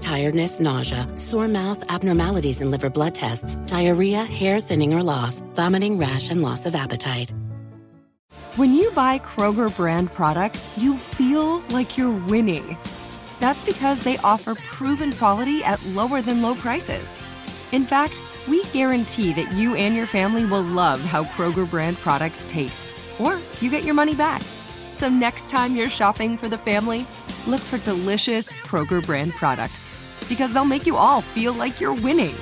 tiredness, nausea, sore mouth, abnormalities in liver blood tests, diarrhea, hair thinning or loss, vomiting, rash, and loss of appetite. When you buy Kroger brand products, you feel like you're winning. That's because they offer proven quality at lower than low prices. In fact, we guarantee that you and your family will love how Kroger brand products taste, or you get your money back. So next time you're shopping for the family, look for delicious Kroger brand products, because they'll make you all feel like you're winning.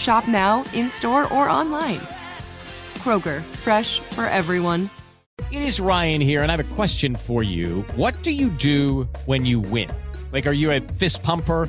Shop now, in-store, or online. Kroger, fresh for everyone. It is Ryan here, and I have a question for you. What do you do when you win? Like, are you a fist pumper?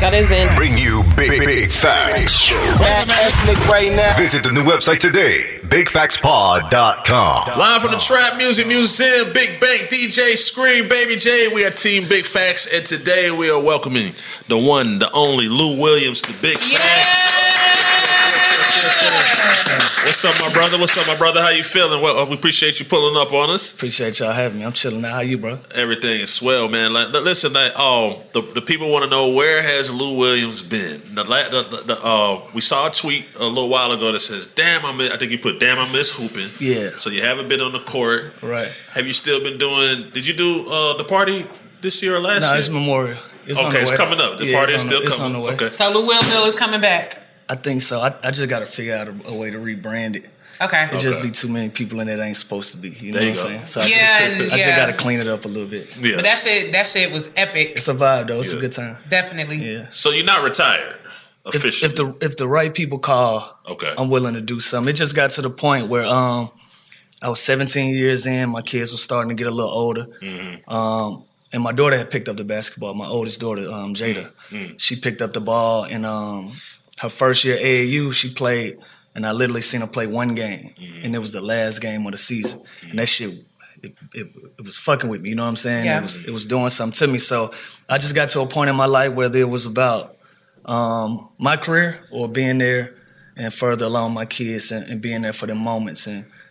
Bring you Big Facts. Right now. Visit the new website today, BigFactsPod.com. Live from the Trap Music Museum, Big Bank, DJ Scream, Baby J. We are Team Big Facts, and today we are welcoming the one, the only Lou Williams to Big Facts. What's up, my brother? How you feeling? Well, we appreciate you pulling up on us. Appreciate y'all having me. I'm chilling out. How you, bro? Everything is swell, man. Like, listen, the people want to know, where has Lou Williams been? We saw a tweet a little while ago that says, I miss hooping. Yeah. So you haven't been on the court. Right. Have you still been doing, did you do the party this year or last year? No, it's Memorial. It's okay, on the way. It's coming up. The party is still coming. On the way. Okay. So Lou Williams is coming back. I think so. I just got to figure out a way to rebrand it. Okay. It just be too many people in it ain't supposed to be. You know what I'm saying? So I just got to clean it up a little bit. Yeah. But that shit was epic. It's a vibe, though. It's a good time. Definitely. Yeah. So you're not retired officially? If the right people call, I'm willing to do something. It just got to the point where I was 17 years in. My kids were starting to get a little older. Mm-hmm. And my daughter had picked up the basketball. My oldest daughter, Jada, mm-hmm. She picked up the ball and... her first year at AAU, she played, and I literally seen her play one game, mm-hmm. and it was the last game of the season. Mm-hmm. And that shit, it was fucking with me, you know what I'm saying? Yeah. It was doing something to me. So I just got to a point in my life where it was about my career or being there and further along my kids and being there for the moments.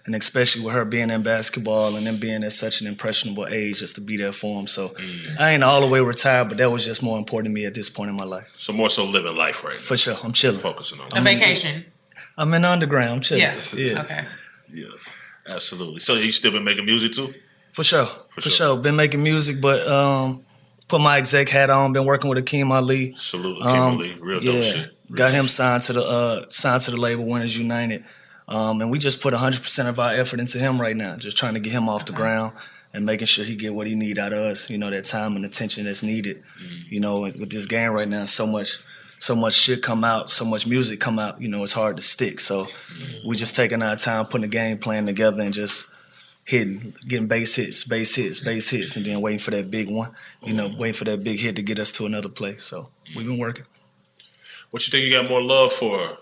And especially with her being in basketball and them being at such an impressionable age, just to be there for them. So I ain't all the way retired, but that was just more important to me at this point in my life. So more so living life right now. For sure. I'm chilling. Focusing on vacation. I'm in underground shit. Yes. Okay. Yeah, absolutely. So you still been making music too? For sure. Been making music, but put my exec hat on. Been working with Akeem Ali. Salute Akeem Ali. Real dope shit. Got him signed to the label Winners United. And we just put 100% of our effort into him right now, just trying to get him off the ground and making sure he get what he need out of us, you know, that time and attention that's needed. Mm-hmm. You know, with this game right now, so much shit come out, so much music come out, you know, it's hard to stick. So we just taking our time, putting the game plan together and just hitting, getting base hits, and then waiting for that big one, you know, waiting for that big hit to get us to another play. So we've been working. What you think you got more love for?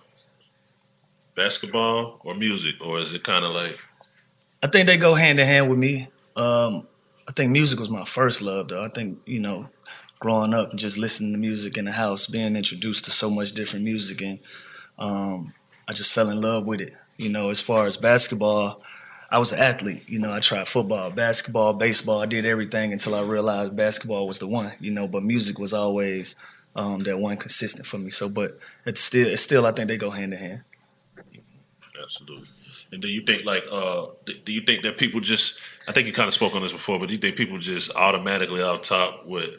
Basketball or music, or is it kind of like? I think they go hand in hand with me. I think music was my first love, though. I think, you know, growing up and just listening to music in the house, being introduced to so much different music, and I just fell in love with it. You know, as far as basketball, I was an athlete. You know, I tried football, basketball, baseball. I did everything until I realized basketball was the one. You know, but music was always that one consistent for me. So, but it's still, I think they go hand in hand. Absolutely. And do you think like that people just? I think you kind of spoke on this before, but do you think people just automatically out top with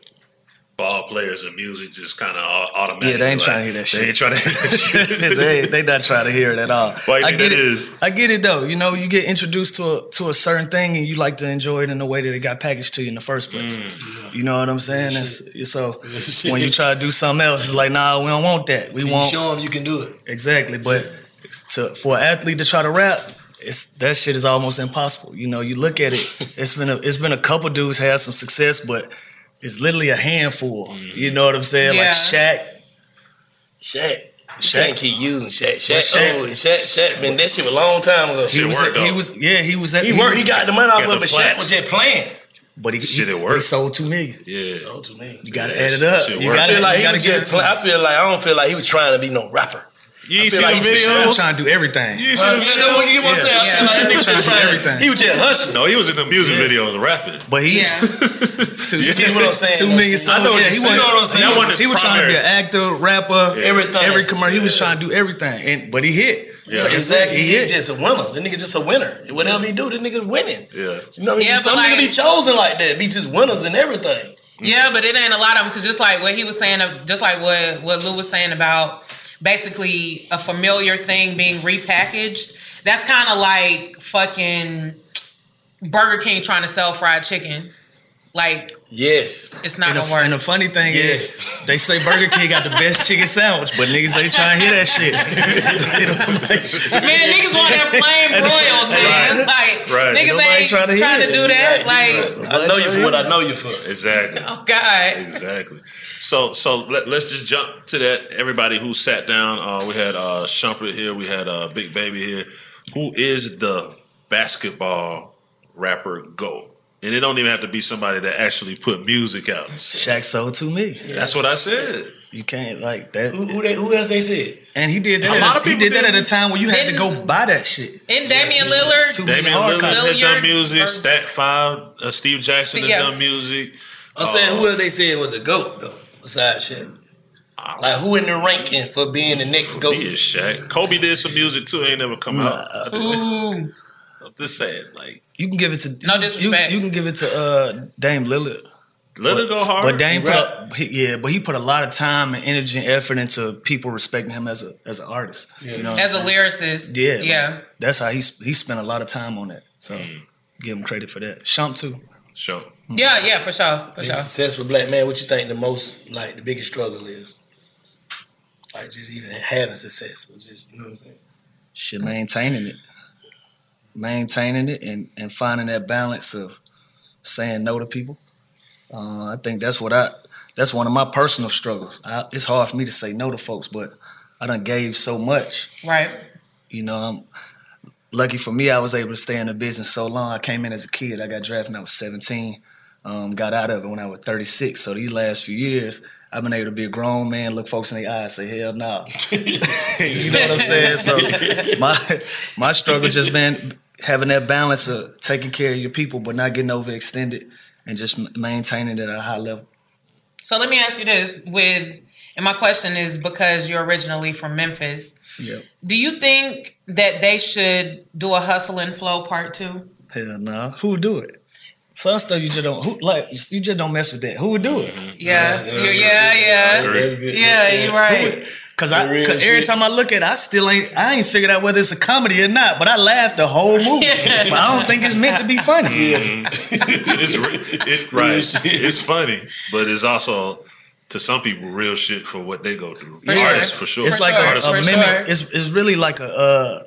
ball players and music just kind of automatically? Yeah, they ain't like, trying to hear that shit. They ain't trying to hear that shit. they not trying to hear it at all. Well, I get it though. You know, you get introduced to a certain thing and you like to enjoy it in the way that it got packaged to you in the first place. Mm, yeah. You know what I'm saying? So when you try to do something else, it's like, nah, we don't want that. We want show them you can do it exactly, but. For an athlete to try to rap, that shit is almost impossible. You know, you look at it. It's been a couple dudes had some success, but it's literally a handful. Mm-hmm. You know what I'm saying? Yeah. Like Shaq. Shaq keep using Shaq been that shit a long time ago. He got the money off of it, but Shaq was just playing. But he sold 2 million. Yeah, sold 2 million. You gotta add it up. I feel like I don't feel like he was trying to be no rapper. You ain't seen like the video? I'm trying to do everything. You know what you want to say? I feel like niggas trying to do everything. He was just hustling. No, he was in the music videos rapping. But he... Yeah. You see what I'm saying? 2 million songs. I know what I'm saying. He was trying to be an actor, rapper, everything. Every commercial. He was trying to do everything. But he hit. Yeah. Exactly. He just a winner. The nigga just a winner. Whatever he do, the nigga winning. Yeah. You know what I mean? Yeah, some nigga be chosen like that. Be just winners and everything. Yeah, but it ain't a lot of them. Because just like what he was saying, just like what Lou was saying about... Basically, a familiar thing being repackaged. That's kind of like fucking Burger King trying to sell fried chicken. Like, yes, it's not gonna work. And the funny thing is, they say Burger King got the best chicken sandwich, but niggas ain't trying to hear that shit. Man, niggas want that flame broiled, man. Like, niggas ain't trying to do that. Like, I know you for what I know you for. Exactly. Oh God. Exactly. So let's just jump to that. Everybody who sat down, we had Shumpert here, we had Big Baby here. Who is the basketball rapper GOAT? And it don't even have to be somebody that actually put music out. Shaq sold 2 million. Yeah. That's what I said. You can't like that. Who else they said? And he did that. A lot of people did that at a time where you had to go buy that shit. And Damian Lillard. Damian Lillard has done music. Stat Farm, Steve Jackson has done music. I'm saying who else they said was the GOAT though. Besides Shaq, like who in the ranking for being the next GOAT? He is Shaq. Kobe did some music too. Ain't never come out. Ooh. I'm just saying, like you can give it to no disrespect. You can give it to Dame Lillard. Lillard go hard, but Dame he put a lot of time and energy and effort into people respecting him as an artist. Yeah. You know as a lyricist. Yeah. Like, that's how he spent a lot of time on that. So give him credit for that. Shump too. Sure. Yeah, for sure. For sure. Successful black man, what you think the most, like, the biggest struggle is? Like, just even having success. Just, you know what I'm saying? Shit, maintaining it. And finding that balance of saying no to people. I think that's one of my personal struggles. It's hard for me to say no to folks, but I done gave so much. Right. You know, lucky for me, I was able to stay in the business so long. I came in as a kid. I got drafted when I was 17. Got out of it when I was 36. So these last few years, I've been able to be a grown man, look folks in the eye, and say, hell no. You know what I'm saying? So my struggle just been having that balance of taking care of your people but not getting overextended and just maintaining it at a high level. So let me ask you this. And my question is because you're originally from Memphis – Yep. Do you think that they should do a Hustle and Flow part 2? Hell no. Who would do it? Some stuff you just don't you just don't mess with that. Who would do it? Yeah, yeah. You're right. Cause every time I look at it, I ain't figured out whether it's a comedy or not, but I laughed the whole movie. But I don't think it's meant to be funny. Yeah. It's funny, but it's also to some people real shit for what they go through. Artists for sure. It's like a mimic. It's really like a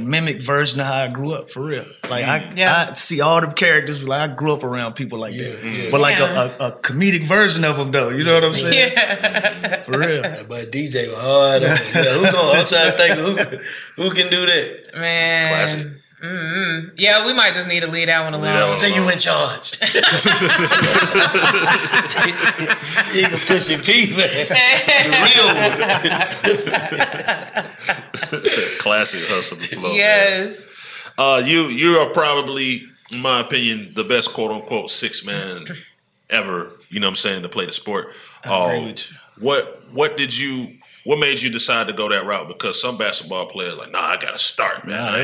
mimic version of how I grew up for real. Like I see all the characters. Like I grew up around people like that, but like a comedic version of them though. You know what I'm saying? Yeah. For real. But DJ was hard. I'm trying to think who can do that. Man, classic. Mm-hmm. Yeah, we might just need to leave that one alone. Say you in charge. You can push your pee, man. The real one. Classic Hustle and Flow. Yes. You are probably, in my opinion, the best quote unquote 6 man ever, you know what I'm saying, to play the sport. What made you decide to go that route? Because some basketball players like, I got to start, man. I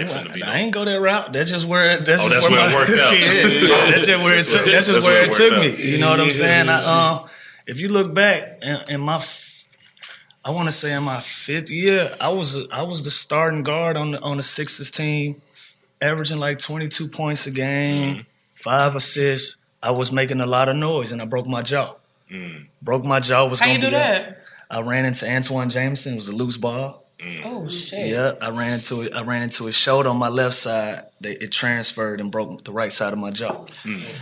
ain't go that route. That's just where. That's where it worked out. That's just where it took. That's just where it took me. You know what I'm saying? Yeah. If you look back I want to say in my fifth year, I was the starting guard on the Sixers team, averaging like 22 points a game, 5 assists. I was making a lot of noise, and I broke my jaw. Was how you do that? I ran into Antoine Jameson. It was a loose ball. Oh shit! Yeah, I ran into his shoulder on my left side. It transferred and broke the right side of my jaw.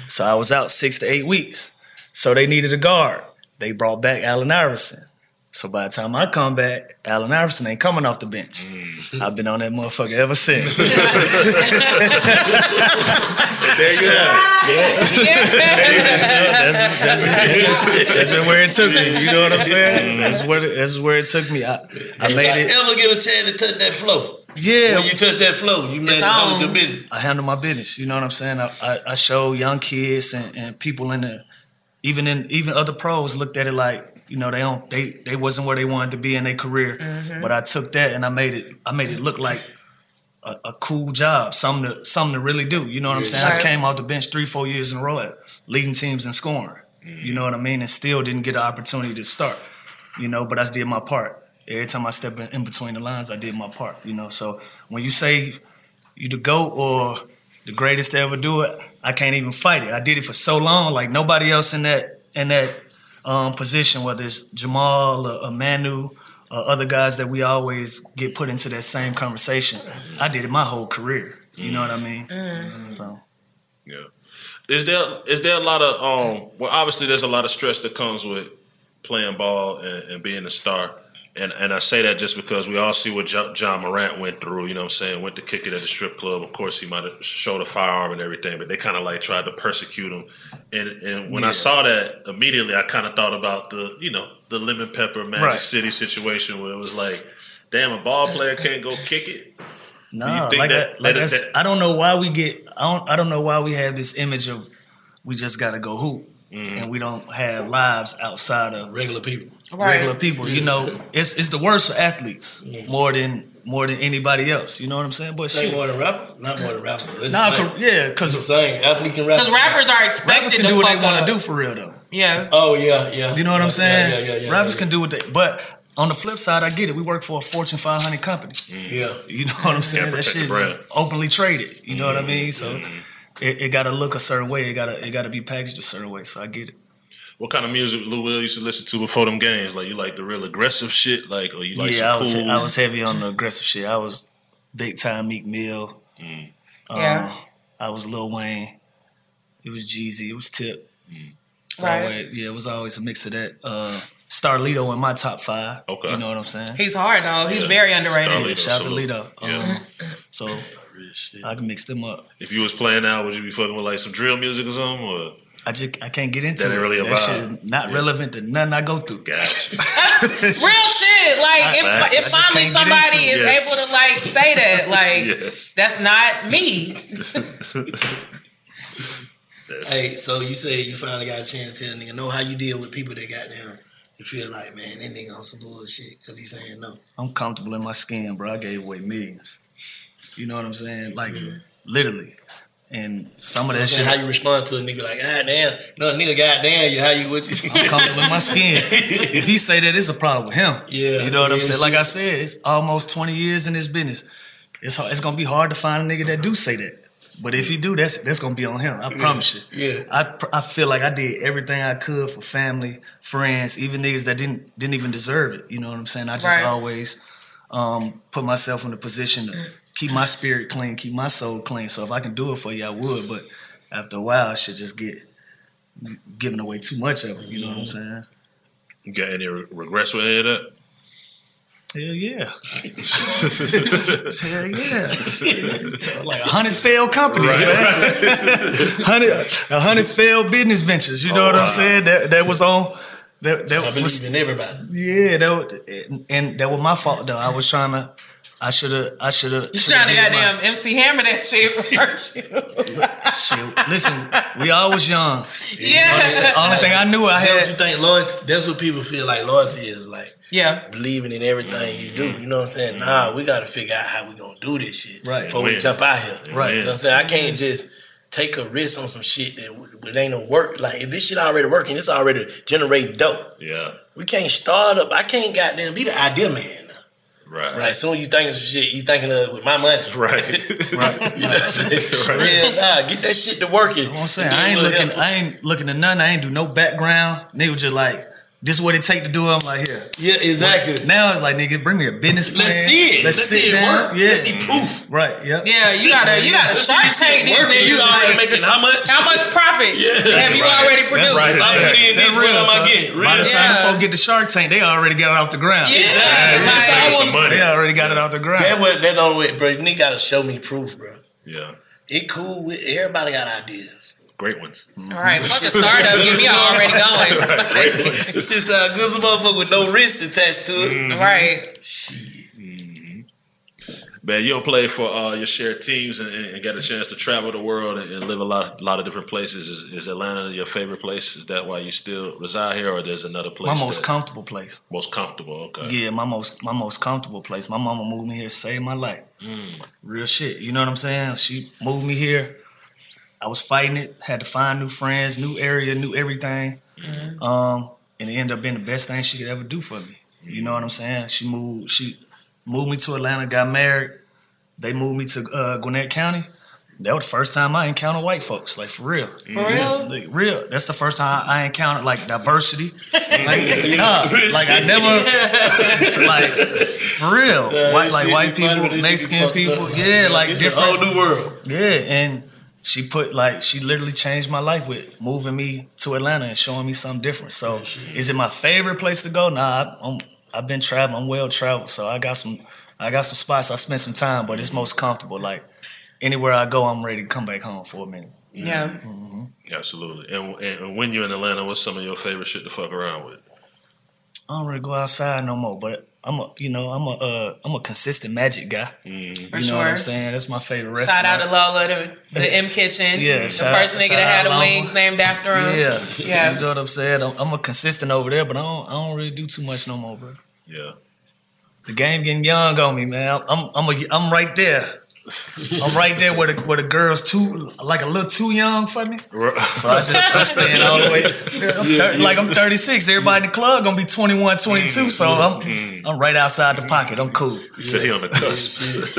So I was out 6 to 8 weeks. So they needed a guard. They brought back Allen Iverson. So by the time I come back, Allen Iverson ain't coming off the bench. I've been on that motherfucker ever since. There you go. That's just where it took me. You know what I'm saying? That's where it took me. I made it. Ever get a chance to touch that flow? Yeah. When you touch that flow, you handle your business. I handle my business. You know what I'm saying? I show young kids and people even other pros looked at it like. You know, they wasn't where they wanted to be in their career. But I took that and I made it look like a cool job, something to really do. You know what I'm saying? Sure. I came off the bench 3-4 years in a row at leading teams and scoring. You know what I mean? And still didn't get an opportunity to start. You know, but I did my part. Every time I stepped in between the lines, I did my part. You know, so when you say you the GOAT or the greatest to ever do it, I can't even fight it. I did it for so long, like nobody else in that position, whether it's Jamal or Manu or other guys that we always get put into that same conversation. I did it my whole career. You know what I mean? So, yeah. Is there a lot of well, obviously there's a lot of stress that comes with playing ball and being a star. And I say that just because we all see what Ja Morant went through, you know what I'm saying, went to kick it at the strip club. Of course, he might have showed a firearm and everything, but they kind of like tried to persecute him. And when I saw that, immediately I kind of thought about the Lemon Pepper Magic City situation where it was like, damn, a ball player can't go kick it? No, I don't know why we have this image of we just got to go hoop. And we don't have lives outside of regular people. Right. Regular people, you know, it's the worst for athletes more than anybody else. You know what I'm saying? But shit, more than rappers, not more than rappers. Because athlete can rap. Because rappers are expected to do what they want to do for real, though. Yeah. Oh yeah. You know what I'm saying? Yeah. Rappers can do what they. But on the flip side, I get it. We work for a Fortune 500 company. Yeah. You know what I'm saying? That shit is openly traded. You know what I mean? So. It got to look a certain way. It got to be packaged a certain way. So I get it. What kind of music Lou Will used to listen to before them games? Like you like the real aggressive shit, like or you like some cool? I was heavy on the aggressive shit. I was big time Meek Mill. I was Lil Wayne. It was Jeezy. It was Tip. It was always a mix of that. Starlito in my top 5. Okay, you know what I'm saying? He's hard though. He's very underrated. Shout to Lito. So. I can mix them up. If you was playing out, would you be fucking with like some drill music or something? Or I can't get into that. Ain't really a vibe. Shit is not relevant to nothing I go through. Gotcha. Real shit. Like if finally somebody is able to like say that, like that's not me. Hey, so you say you finally got a chance to tell a nigga know how you deal with people that got down you feel like, man, that nigga on some bullshit because he's saying no. I'm comfortable in my skin, bro. I gave away millions. You know what I'm saying? Like, literally. And some of that shit. How you respond to a nigga like, ah, damn. No, nigga, goddamn you. How you with you? I'm comfortable in my skin. If he say that, it's a problem with him. Yeah. You know what I'm saying? Like I said, it's almost 20 years in this business. It's going to be hard to find a nigga that do say that. But if he do, that's going to be on him. I promise you. Yeah. I feel like I did everything I could for family, friends, even niggas that didn't even deserve it. You know what I'm saying? I just always put myself in a position to keep my spirit clean, keep my soul clean. So if I can do it for you, I would. But after a while, I should just get giving away too much of it. You know what I'm saying? You got any regrets with any of that? Hell yeah. Hell yeah. Like 100 failed companies, right, man. 100 failed business ventures. You know what I'm saying? That was on. That I believe was in everybody. Yeah, and that was my fault though. I was trying to. I should have. You trying to goddamn MC Hammer that shit first. Shit, listen, we all was young. Yeah. You know only thing I knew I had. That's what you think loyalty. That's what people feel like loyalty is like. Yeah. Believing in everything you do. You know what I'm saying? Nah, we got to figure out how we going to do this shit before we jump out here. Right. You know what I'm saying? I can't just take a risk on some shit that ain't no work. Like, if this shit already working, it's already generating dope. Yeah. We can't start up. I can't goddamn be the idea man. Right. Right. Soon you thinking some shit, you thinking of with my money. Right. Right. You know what I'm saying? Right. Yeah, nah, get that shit to working. You know what I'm saying? I ain't looking at nothing. I ain't do no background. Nigga just like, this is what it take to do it. I'm like, here. Yeah, exactly. Like, now it's like, nigga, bring me a business plan. Let's see it. Let's see it down. Work. Yeah. Let's see proof. Right. Yep. Yeah. You gotta start taking this. Nigga, you already like, making how much? How much profit? Yeah. Have you already produced? That's right. Stop putting this. What am I getting? By the time the folk get the Shark Tank, they already got it off the ground. Yeah. Exactly. Like, they already got it off the ground. That don't wait, bro. You nigga gotta show me proof, bro. Yeah. It cool. Everybody got ideas. Great ones. Mm-hmm. All right, fuck a startup. We already going. Right, great ones. It's just a good motherfucker with no wrist attached to it. Mm-hmm. Right. Shit. Mm-hmm. Man, you don't play for your shared teams and got a chance to travel the world and live a lot of different places. Is Atlanta your favorite place? Is that why you still reside here, or there's another place? My most comfortable place. Most comfortable. Okay. Yeah, my most comfortable place. My mama moved me here to save my life. Mm. Real shit. You know what I'm saying? She moved me here. I was fighting it, had to find new friends, new area, new everything. Mm-hmm. And it ended up being the best thing she could ever do for me. Mm-hmm. You know what I'm saying? She moved me to Atlanta, got married. They moved me to Gwinnett County. That was the first time I encountered white folks, like, for real. For real? Like, real. That's the first time I encountered, like, diversity. Like, nah. Like, I never, like, for real. White people, Mexican people. Yeah, like, it's different. It's a whole new world. Yeah, and... She literally changed my life with moving me to Atlanta and showing me something different. So, is it my favorite place to go? Nah, I've been traveling. I'm well traveled, so I got some spots. I spent some time, but it's most comfortable. Like anywhere I go, I'm ready to come back home for a minute. Yeah, mm-hmm. Absolutely. And when you're in Atlanta, what's some of your favorite shit to fuck around with? I don't really go outside no more, but I'm a consistent Magic guy. Mm-hmm. You know what I'm saying? That's my favorite restaurant. Shout out to Lola, the M Kitchen. Yeah, the first nigga that had the wings named after him. Yeah. You know what I'm saying? I'm a consistent over there, but I don't really do too much no more, bro. Yeah. The game getting young on me, man. I'm right there. I'm right there where the girls too, like a little too young for me. So I'm staying all the way. I'm 36. Everybody in the club gonna be 21, 22. So I'm right outside the pocket. I'm cool. You said he on the cusp.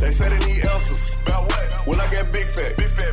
They said they need answers. About what? Well, I got Big Facts. Big Facts.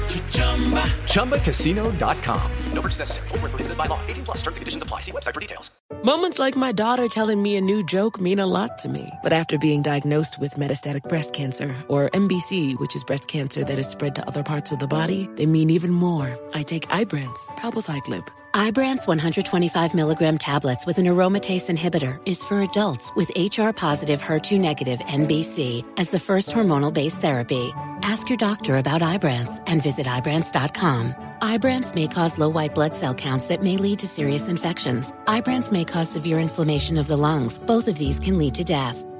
ChumbaCasino.com. No purchase necessary. Void where prohibited by law. 18+ terms and conditions apply. See website for details. Moments like my daughter telling me a new joke mean a lot to me. But after being diagnosed with metastatic breast cancer, or MBC, which is breast cancer that is spread to other parts of the body, they mean even more. I take Ibrance, Palbociclib. Ibrance 125 milligram tablets with an aromatase inhibitor is for adults with HR-positive, HER2-negative MBC as the first hormonal-based therapy. Ask your doctor about Ibrance and visit Ibrance.com. Ibrance may cause low white blood cell counts that may lead to serious infections. Ibrance may cause severe inflammation of the lungs. Both of these can lead to death.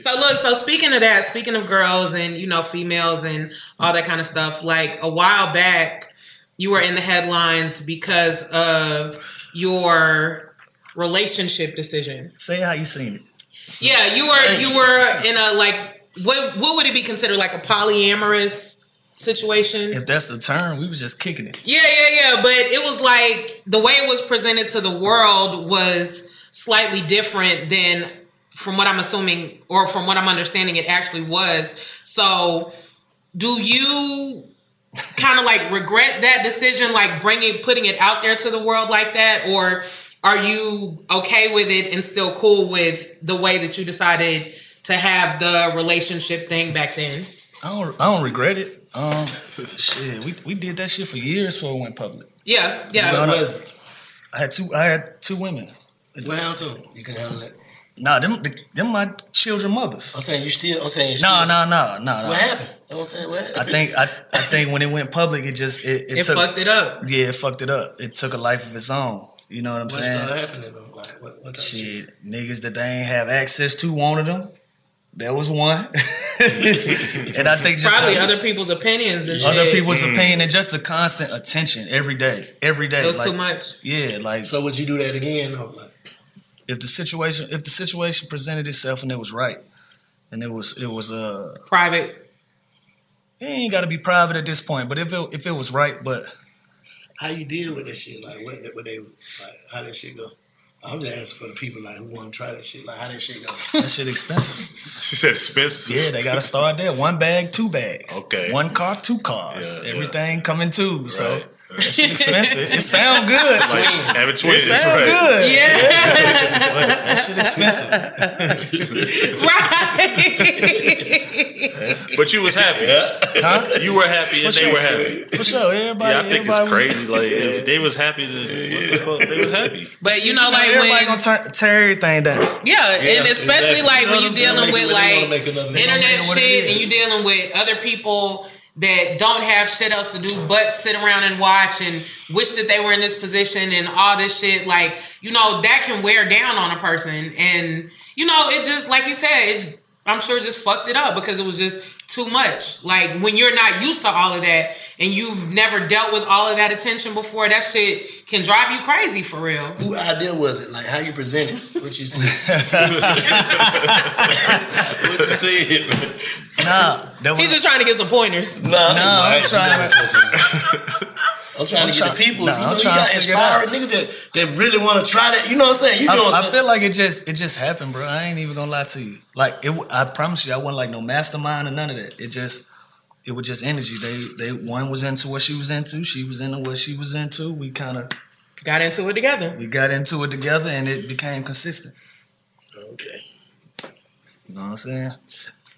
So look, so speaking of that, speaking of girls and, you know, females and all that kind of stuff, like a while back, you were in the headlines because of your relationship decision. Say how you seen it. Yeah, you were in a, like, what would it be considered, like a polyamorous situation? If that's the term, we was just kicking it. Yeah. But it was like the way it was presented to the world was slightly different than from what I'm assuming, or from what I'm understanding, it actually was. So do you kind of like regret that decision, like putting it out there to the world like that? Or are you okay with it and still cool with the way that you decided to have the relationship thing back then? I don't regret it. Shit, we did that shit for years before it went public. Yeah. You know, I had two women. Well, too. You can handle it. Nah, them my children's mothers. I'm saying. No. What happened? You know what I'm saying? What happened? I think when it went public, it fucked it up. Yeah, it fucked it up. It took a life of its own. You know what I'm saying? What's happening though? Like, what shit, niggas that they ain't have access to wanted them. That was one. And I think just probably other people's opinions and shit. Other people's opinion and just the constant attention every day. It was like, too much. Yeah, like. So would you do that again though? Like, If the situation presented itself and it was right, and it was private. It ain't got to be private at this point. But if it was right, but how you deal with that shit? Like what they like? How that shit go? I'm just asking for the people like who want to try that shit. Like how that shit go? That shit expensive. She said expensive. Yeah, they got to start there. 1 bag, 2 bags. Okay. 1 car, 2 cars. Yeah, everything coming too. Right. So. That shit expensive. It sound good. Like, twins, it sound right. Good. Yeah. That shit expensive. Right. But you was happy. Huh? You were happy and they were happy. For sure. Everybody. Yeah, I think it's crazy. Like, they was happy. What the fuck? They was happy. But, you know, like, everybody when... Everybody gonna tear everything down. Yeah, and especially, like, when you're dealing with, like, internet shit and you're dealing with other people... that don't have shit else to do but sit around and watch and wish that they were in this position and all this shit. Like, you know, that can wear down on a person. And, you know, it just, like you said, it, I'm sure just fucked it up because it was just too much. Like, when you're not used to all of that and you've never dealt with all of that attention before, that shit can drive you crazy for real. Who idea was it? Like, how you present it? What you said? What you said? Nah, he's just trying to get some pointers. I'm trying to get the people. Nah, you got inspired niggas that really want to try that. You know what I'm saying? You know what I'm saying? I feel like it just happened, bro. I ain't even gonna lie to you. Like, I promise you, I wasn't like no mastermind or none of that. It was just energy. They one was into what she was into. She was into what she was into. We kind of got into it together. And it became consistent. Okay. You know what I'm saying?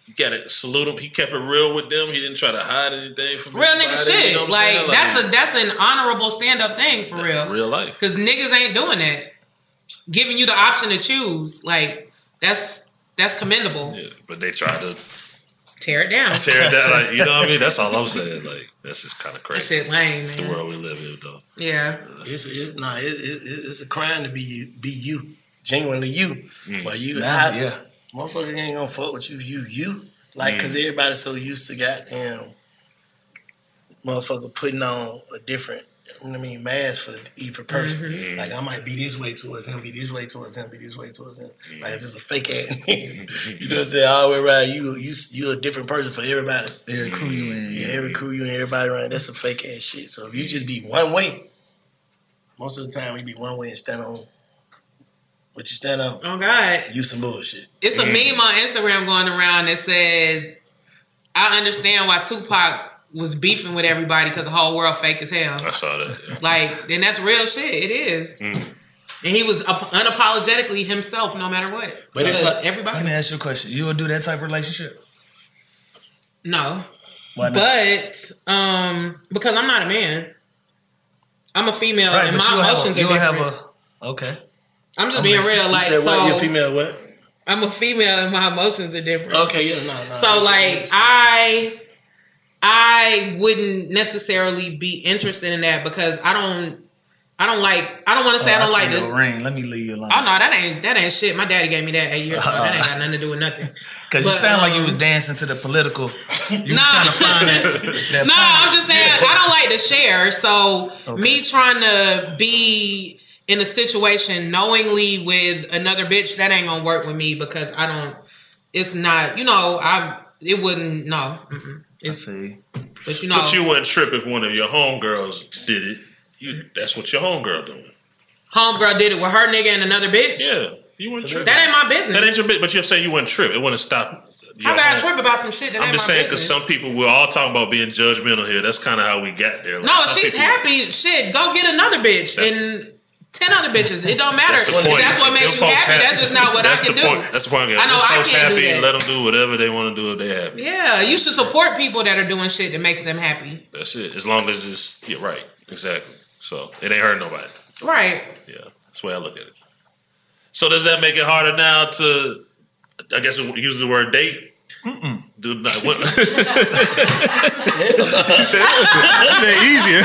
You gotta salute him. He kept it real with them. He didn't try to hide anything from real nigga shit. You know like that's an honorable stand up thing for real. Real life, because niggas ain't doing that. Giving you the option to choose, like that's commendable. Yeah, but they tried to tear it down. Like, you know what I mean? That's all I'm saying. Like that's just kind of crazy. That shit lame. It's the world we live in, though. Yeah, it's a crime to be you, genuinely you. But you, yeah. Motherfucker ain't gonna fuck with you. Like, cause everybody's so used to goddamn motherfucker putting on a different, you know what I mean, mask for each person. Mm-hmm. Like, I might be this way towards him, be this way towards him, be this way towards him. Like, it's just a fake ass nigga. You know what I'm saying? All the way around, you a different person for everybody. Every crew you in. Yeah, every crew you in, everybody around. That's some fake ass shit. So if you just be one way, most of the time we be one way and stand on. What you stand on? Oh, God. You some bullshit. It's a meme on Instagram going around that said, I understand why Tupac was beefing with everybody because the whole world fake as hell. I saw that. Yeah. Like, and that's real shit. It is. And he was unapologetically himself no matter what. But so it's like, everybody. Let me ask you a question. You would do that type of relationship? No. Why not? But, because I'm not a man. I'm a female and my emotions are different. Okay. I'm just being real. Like, you said what? So you're female what? I'm a female and my emotions are different. Okay, yeah, no. So like I wouldn't necessarily be interested in that because I don't want to say I don't like this. Your ring. Let me leave you alone. Oh no, that ain't shit. My daddy gave me that 8 years ago. That ain't got nothing to do with nothing. Because you sound like you was dancing to the political. You were trying to find that. No, I'm just saying I don't like to share. So me trying to be in a situation knowingly with another bitch, that ain't gonna work with me because I don't. It's not, you know. It wouldn't. No. But you know. But you wouldn't trip if one of your homegirls did it. That's what your homegirl doing. Homegirl did it with her nigga and another bitch. Yeah, you wouldn't trip. That ain't my business. That ain't your bitch. But you're saying you wouldn't trip. It wouldn't stop. How about I trip about some shit that I'm just saying, because some people, we're all talking about being judgmental here. That's kind of how we got there. Like, no, if she's happy, shit, go get another bitch and 10 other bitches. It don't matter. That's what makes you happy. That's just not what I can do. That's the point. I know I can't do that. Let them do whatever they want to do if they're happy. Yeah, you should support people that are doing shit that makes them happy. That's it. As long as it's right. Exactly. So it ain't hurt nobody. Right. Yeah. That's the way I look at it. So does that make it harder now to, I guess, use the word date? Mm-mm. Dude, not what? It's easier.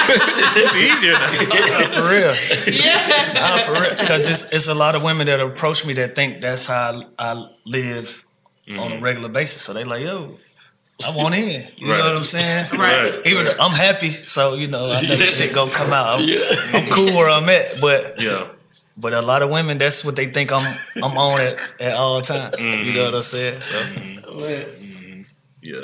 It's easier now. For real. Yeah. For real. Because it's a lot of women that approach me that think that's how I live on a regular basis. So they like, yo, I want in. You know what I'm saying? Right. Even though I'm happy, so you know I know shit gonna come out. I'm cool where I'm at, but yeah. But a lot of women, that's what they think I'm on at all times. You know what I'm saying? So. Yeah.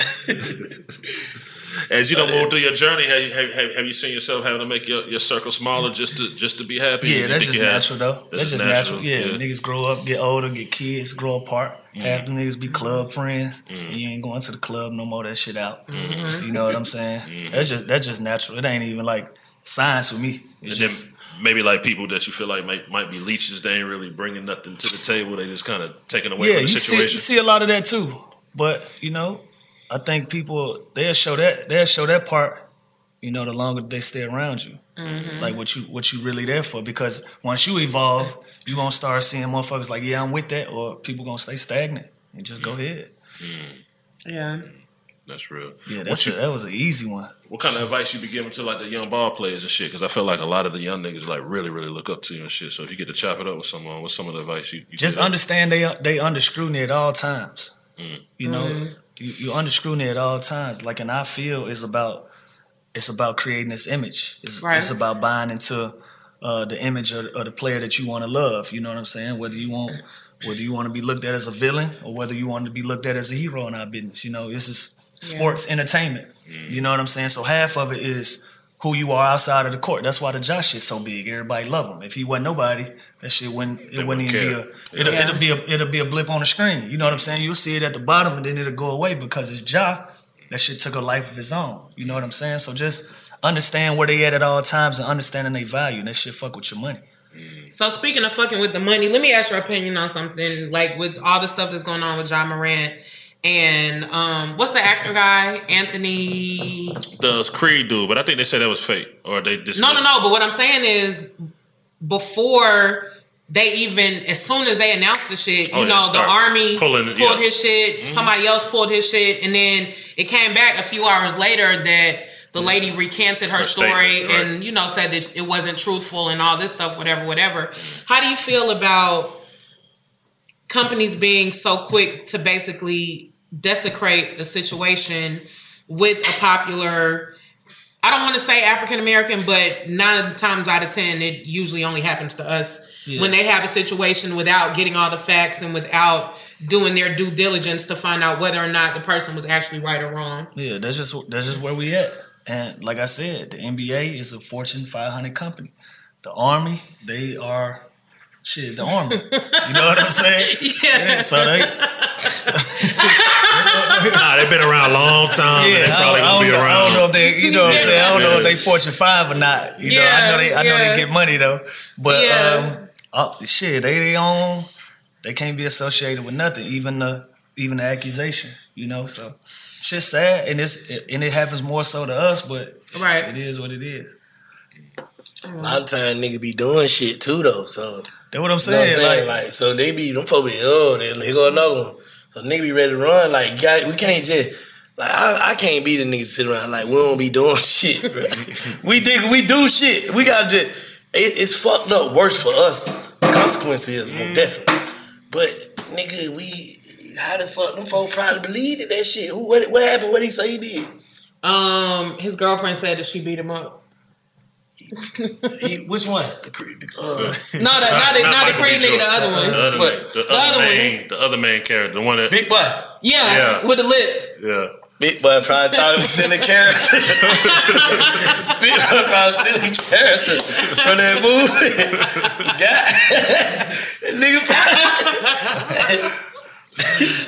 As you move through your journey, have you seen yourself having to make your circle smaller just to be happy? Yeah, that's just natural though. That's just natural. Yeah, niggas grow up, get older, get kids, grow apart. Half the niggas be club friends. You ain't going to the club no more. That shit out. You know what I'm saying? That's just natural. It ain't even like science for me. It's just. Maybe like people that you feel like might be leeches, they ain't really bringing nothing to the table. They just kind of taking away from the situation. Yeah, you see a lot of that too. But, you know, I think people, they'll show that part, you know, the longer they stay around you. Mm-hmm. Like what you really there for. Because once you evolve, you gonna start seeing motherfuckers like, yeah, I'm with that, or people gonna stay stagnant and just go ahead. Mm. Yeah. That's real. Yeah, that was an easy one. What kind of advice you be giving to like the young ball players and shit? Because I feel like a lot of the young niggas like really, really look up to you and shit. So if you get to chop it up with someone, what's some of the advice you just give? Understand they under scrutiny at all times. Mm. You know, you under scrutiny at all times. Like, and I feel it's about creating this image. It's about buying into the image of the player that you want to love. You know what I'm saying? Whether you want to be looked at as a villain or whether you want to be looked at as a hero in our business. You know, this is sports entertainment. Mm. You know what I'm saying? So half of it is who you are outside of the court. That's why the Ja shit's so big. Everybody love him. If he wasn't nobody, that shit wouldn't even be a blip on the screen. You know what I'm saying? You'll see it at the bottom and then it'll go away because it's Ja. That shit took a life of its own. You know what I'm saying? So just understand where they at all times and understanding their value. And that shit fuck with your money. So speaking of fucking with the money, let me ask your opinion on something. Like with all the stuff that's going on with Ja Morant and what's the actor guy? Anthony? The Creed dude. But I think they said that was fake. Or they dismissed. No. But what I'm saying is before... as soon as they announced the shit, the army pulled his shit, somebody else pulled his shit, and then it came back a few hours later that the lady recanted her story and, said that it wasn't truthful and all this stuff, whatever. How do you feel about companies being so quick to basically desecrate the situation with a popular... I don't want to say African-American, but 9 times out of 10, it usually only happens to us. Yeah. When they have a situation without getting all the facts and without doing their due diligence to find out whether or not the person was actually right or wrong. Yeah, that's just where we at. And like I said, the NBA is a Fortune 500 company. The Army, they are the Army. You know what I'm saying? Yeah. So they... Nah, they've been around a long time. Yeah, and they probably gonna be around. I don't know if they, you know what I'm saying? I don't know if they Fortune 5 or not. You know, I know they get money though. But... Yeah. They can't be associated with nothing, even the accusation, you know. So shit's sad, and it happens more so to us, but right. It is what it is. A lot of times nigga be doing shit too though, so that's what I'm saying. So they be them folk be here go another one. So nigga be ready to run. Like we can't just. Like I can't be the nigga sitting around like we don't be doing shit, bro. we do shit. We gotta just. It's fucked up worse for us. Consequences more definitely. But nigga, how the fuck them folk probably believed in that shit? What happened? What did he say he did? His girlfriend said that she beat him up. Which one? Not the Creed nigga, the other one. The other main character, the one that Big Boy. Yeah, with the lip. Yeah. Big boy probably thought it was in the character. Big boy probably still in character from that movie. Nigga probably...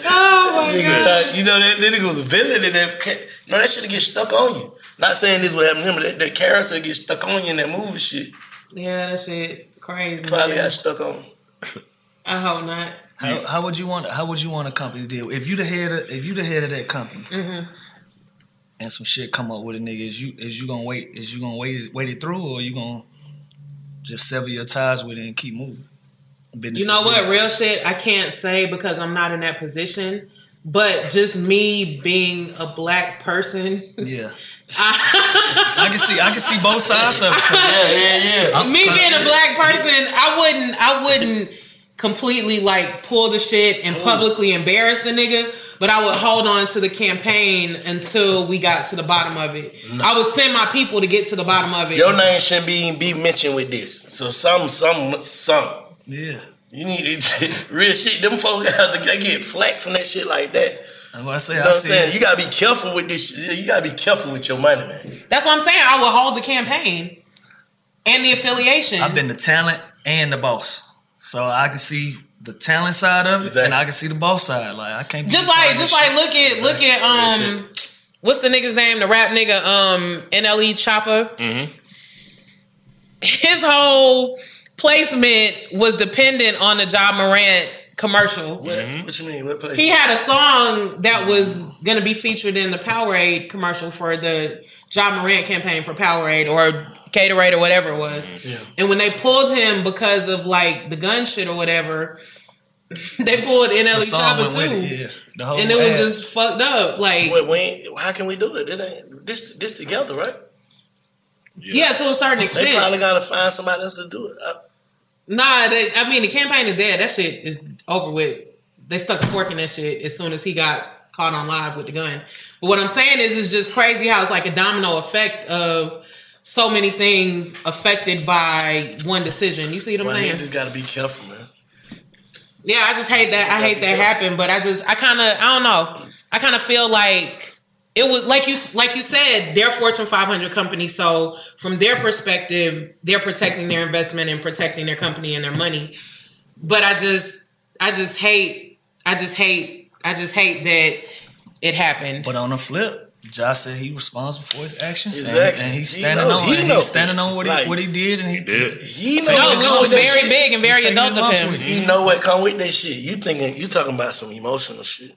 Oh my god! You know that nigga was a villain in that... No, that shit get stuck on you. Not saying this would happen to him, but that character gets stuck on you in that movie shit. Yeah, that shit crazy. Probably got stuck on you. I hope not. How would you want a company to deal? If you the head of that company, and some shit come up with a nigga, is you gonna wait it through, or you gonna just sever your ties with it and keep moving? Business, you know what? Real shit. I can't say because I'm not in that position. But just me being a black person, yeah. I can see both sides of it. Yeah. Me being a black person, I wouldn't completely like pull the shit and publicly embarrass the nigga, but I would hold on to the campaign until we got to the bottom of it. No. I would send my people to get to the bottom of it. Your name shouldn't be mentioned with this. So some. Yeah. You need to, real shit. Them folks they get flack from that shit like that. I'm gonna say, you know what I'm saying? You gotta be careful with this shit. You gotta be careful with your money, man. That's what I'm saying. I would hold the campaign and the affiliation. I've been the talent and the boss. So I can see the talent side of it, and I can see the boss side. Like I can't just look at what's the nigga's name? The rap nigga, NLE Choppa. Mm-hmm. His whole placement was dependent on the Ja Morant commercial. What you mean? What place? He had a song that was going to be featured in the Powerade commercial for the Ja Morant campaign for Powerade or Gatorade or whatever it was. Yeah. And when they pulled him because of like the gun shit or whatever, they pulled NLE Chopper too. Yeah. And it was just fucked up. Like, wait, how can we do it? It ain't this together, right? Yeah, to a certain extent. They probably gotta find somebody else to do it. I mean, the campaign is dead. That shit is over with. They stuck the fork in that shit as soon as he got caught on live with the gun. But what I'm saying is, it's just crazy how it's like a domino effect of so many things affected by one decision. You see what I'm saying? You just gotta be careful, man. Yeah, I just hate that. I hate that happen, but I kind of feel like it was like you said, they're Fortune 500 companies. So from their perspective, they're protecting their investment and protecting their company and their money. But I just hate that it happened. But on the flip, Josh said he was responsible for his actions, exactly. And he's standing on what he did, and he did. He knows it was very big and very adult of him. You know what come with that shit? You talking about some emotional shit?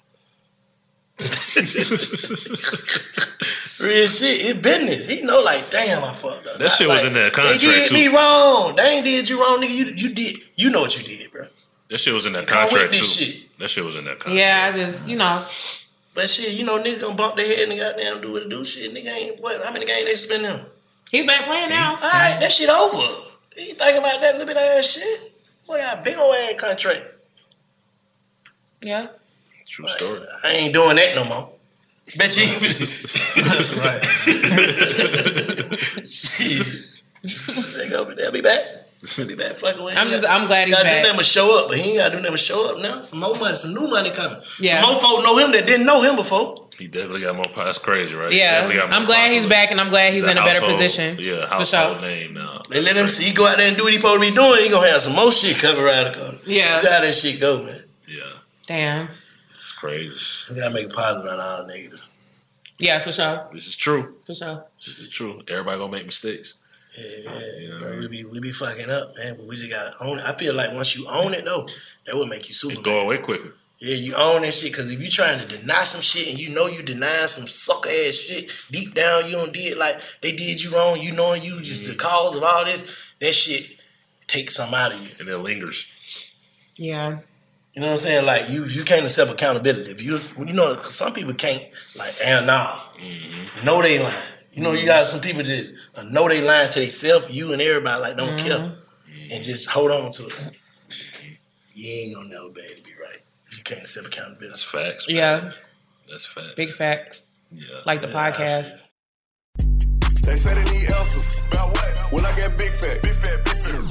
Real shit, it's business. He know, like, damn, I fucked up. That shit was in that contract. They did me wrong. They ain't did you wrong, nigga. You did. You know what you did, bro. That shit was in that contract too. That shit was in that contract. Yeah, I just But shit, niggas gonna bump their head and goddamn do what it do. Shit, nigga ain't what? How many games they spend now? He back playing now. All right, that shit over. You thinking about that little bit of ass shit? Boy, got a big old ass contract. Yeah. True story. I ain't doing that no more. Bet you. Right. Shit. They'll be back. He'll be back fucking with him. I'm glad he's back. Gotta do show up, but he ain't gotta do nothing but show up now. Some more money, some new money coming. Yeah. Some more folk know him that didn't know him before. He definitely got more power. That's crazy, right? Yeah. I'm glad he's back, and I'm glad he's in a better position. Yeah, household name now. They let him see. He go out there and do what he supposed to be doing. He gonna have some more shit coming right across. Yeah. That's how that shit go, man. Yeah. Damn. It's crazy. We gotta make a positive out of all negative. Yeah, for sure. This is true. For sure. This is true. Everybody gonna make mistakes. Yeah, bro, we be fucking up, man. But we just gotta own it. I feel like once you own it, though, that would make you super. It go away quicker. Yeah, you own that shit. Cause if you trying to deny some shit and you denying some sucker ass shit, deep down you don't did like they did you wrong. You knowing you just the cause of all this. That shit takes something out of you, and it lingers. Yeah. You know what I'm saying? Like you can't accept accountability. If you know, cause some people can't. Like, and no, they lying. You know, you got some people that know they lying to themselves, you and everybody, like, don't care. And just hold on to it. You ain't gonna know, baby, to be right. You can't accept accountability. That's facts, man. Yeah. That's facts. Big facts. Yeah. Like the podcast. They say they need answers. About what? When I get big fat. Big fat, big fat.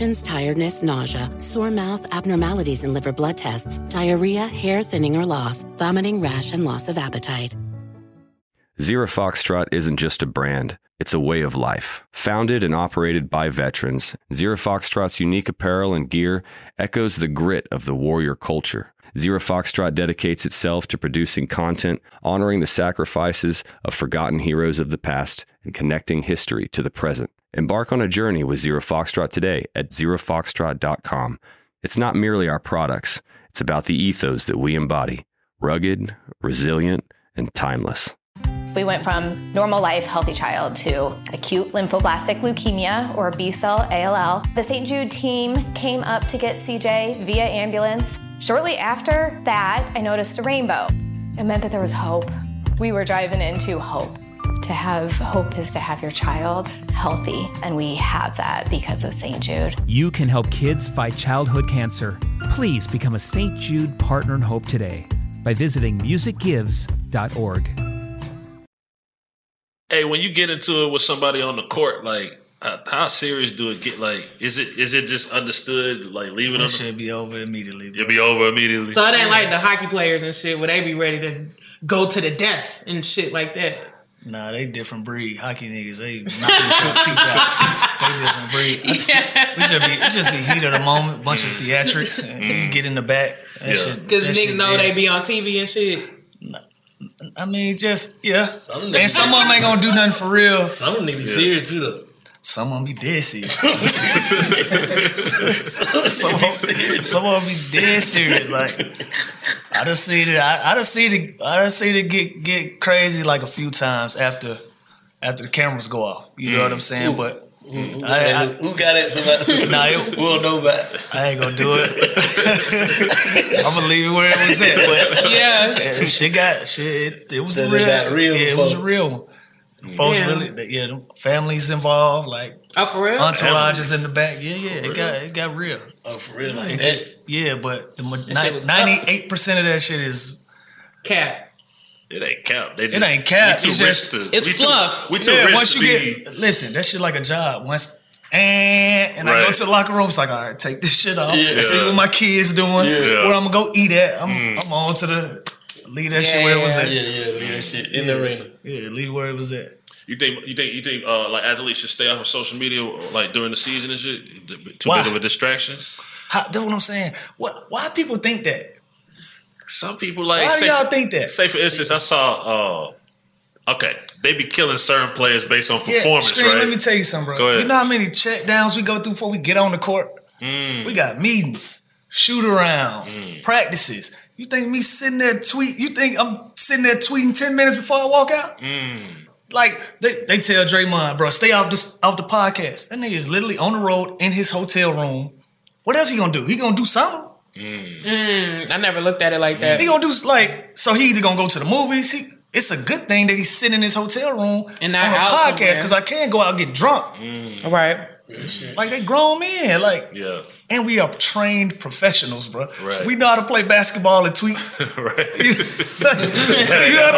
tiredness, nausea, sore mouth, abnormalities in liver blood tests, diarrhea, hair thinning or loss, vomiting, rash, and loss of appetite. Zero Foxtrot isn't just a brand, it's a way of life. Founded and operated by veterans, Zero Foxtrot's unique apparel and gear echoes the grit of the warrior culture. Zero Foxtrot dedicates itself to producing content, honoring the sacrifices of forgotten heroes of the past, and connecting history to the present. Embark on a journey with Zero Foxtrot today at ZeroFoxtrot.com. It's not merely our products, it's about the ethos that we embody. Rugged, resilient, and timeless. We went from normal life, healthy child to acute lymphoblastic leukemia or B-cell ALL. The St. Jude team came up to get CJ via ambulance. Shortly after that, I noticed a rainbow. It meant that there was hope. We were driving into hope. To have hope is to have your child healthy, and we have that because of St. Jude. You can help kids fight childhood cancer. Please become a St. Jude Partner in Hope today by visiting musicgives.org. Hey, when you get into it with somebody on the court, like, how serious do it get? Like, is it just understood? Like, leave it on the... It should be over immediately. Bro. It'll be over immediately. So it ain't like the hockey players and shit where they be ready to go to the death and shit like that. Nah, they different breed. Hockey niggas, they knocking the short teeth out. They different breed. Yeah. We just be heat of the moment, bunch of theatrics, and you get in the back. Because niggas know they be on TV and shit. I mean, just, yeah. And some of them ain't gonna do nothing for real. Some of them be serious too, though. Some of them be dead serious. Some of them be dead serious. Like, I done seen it get crazy like a few times after the cameras go off. You know what I'm saying? Ooh. But who got it? Somebody, we'll know about it. I ain't gonna do it. I'm gonna leave it where it was at. But yeah, shit. It was the real. Got real. Yeah, it was a real one. Yeah. Folks really. Yeah, the families involved. Like, oh, for real. Entourages in the back. Yeah, yeah. It got real. Oh, for real. Like that. Yeah, but the 98% of that shit is cap. It ain't cap. It ain't cap. It's fluff. Listen, that shit like a job. Once I go to the locker room, it's like, all right, take this shit off. Yeah. See what my kids doing. Yeah. Where I'm gonna go eat at. I'm on to the leave that shit where it was at. Yeah, leave that shit in the arena. Yeah, leave where it was at. You think like athletes should stay off of social media like during the season and shit? Too big of a distraction. That's what I'm saying. Why people think that? Some people like... Why do y'all think that? Say, for instance, I saw... they be killing certain players based on performance, right? Let me tell you something, bro. Go ahead. You know how many checkdowns we go through before we get on the court? We got meetings, shoot-arounds, practices. You think me sitting there tweet? You think I'm sitting there tweeting 10 minutes before I walk out? Like, they tell Draymond, bro, stay off the podcast. That nigga is literally on the road in his hotel room. What else he gonna do? He gonna do something. I never looked at it like that. He gonna do like, so he either gonna go to the movies. It's a good thing that he's sitting in his hotel room and not on a podcast, because I can go out and get drunk. All right. Like, they grown men. Like, yeah. And we are trained professionals, bro. Right. We know how to play basketball and tweet. Right. You know what I'm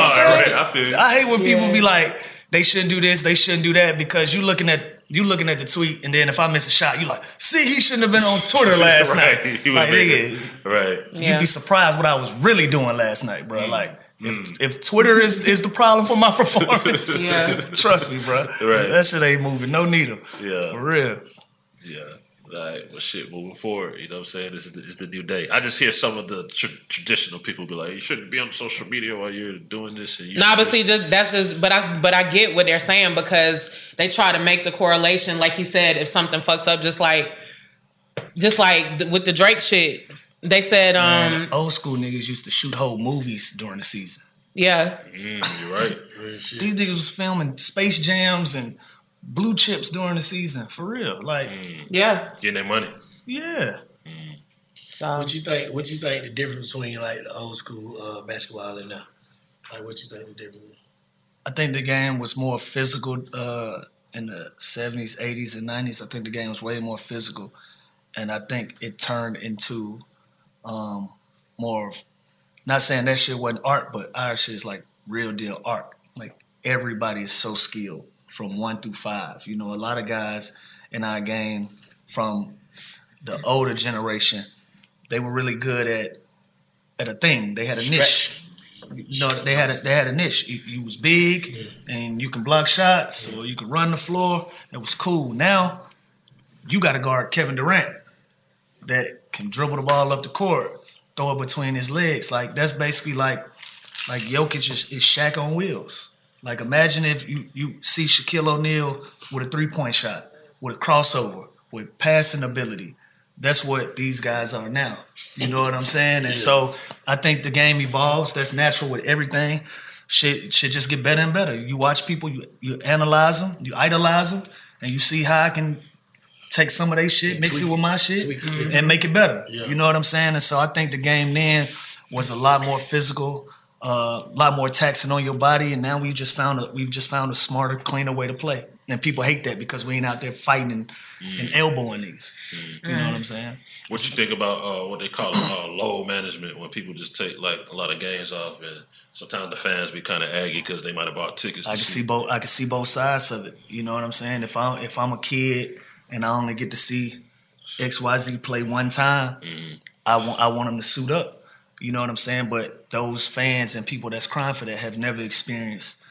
saying? Right. I feel you. I hate when people be like, they shouldn't do this, they shouldn't do that, because you looking at the tweet, and then if I miss a shot, you like, see, he shouldn't have been on Twitter last night. You like, nigga, you'd be surprised what I was really doing last night, bro. Like, if Twitter is the problem for my performance, trust me, bro. Right. That shit ain't moving. No needle. Yeah. For real. Yeah. All right. Well, shit, moving forward, you know what I'm saying? This is the new day. I just hear some of the traditional people be like, you shouldn't be on social media while you're doing this. And I get what they're saying, because they try to make the correlation. Like he said, if something fucks up, just like with the Drake shit, They said man, old school niggas used to shoot whole movies during the season. Yeah. You're right. These niggas was filming Space Jams and Blue Chips during the season. For real. Like yeah. Getting their money. Yeah. So what you think the difference between like the old school basketball and now? Like what you think the difference is? I think the game was more physical in the 70s, 80s, and 90s. I think the game was way more physical. And I think it turned into more of, not saying that shit wasn't art, but our shit is like real deal art. Like everybody is so skilled from 1 through 5. You know, a lot of guys in our game from the older generation, they were really good at a thing. They had a niche. No, they had a niche. You was big and you can block shots or you can run the floor. That was cool. Now you got to guard Kevin Durant that can dribble the ball up the court, throw it between his legs. Like that's basically like Jokic is Shaq on wheels. Like imagine if you see Shaquille O'Neal with a 3-point shot, with a crossover, with passing ability. That's what these guys are now. You know what I'm saying? And so I think the game evolves. That's natural with everything. Shit just get better and better. You watch people, you analyze them, you idolize them, and you see how I can take some of their shit, mix it with my shit, and make it better. Yeah. You know what I'm saying? And so I think the game then was a lot more physical, a lot more taxing on your body, and now we've just found a smarter, cleaner way to play. And people hate that because we ain't out there fighting and elbowing these. Mm. You know what I'm saying? What you think about what they call load management, when people just take like a lot of games off, and sometimes the fans be kind of aggy because they might have bought tickets. I can see both sides of it. You know what I'm saying? If I'm a kid and I only get to see XYZ play one time, I want them to suit up. You know what I'm saying? But those fans and people that's crying for that have never experienced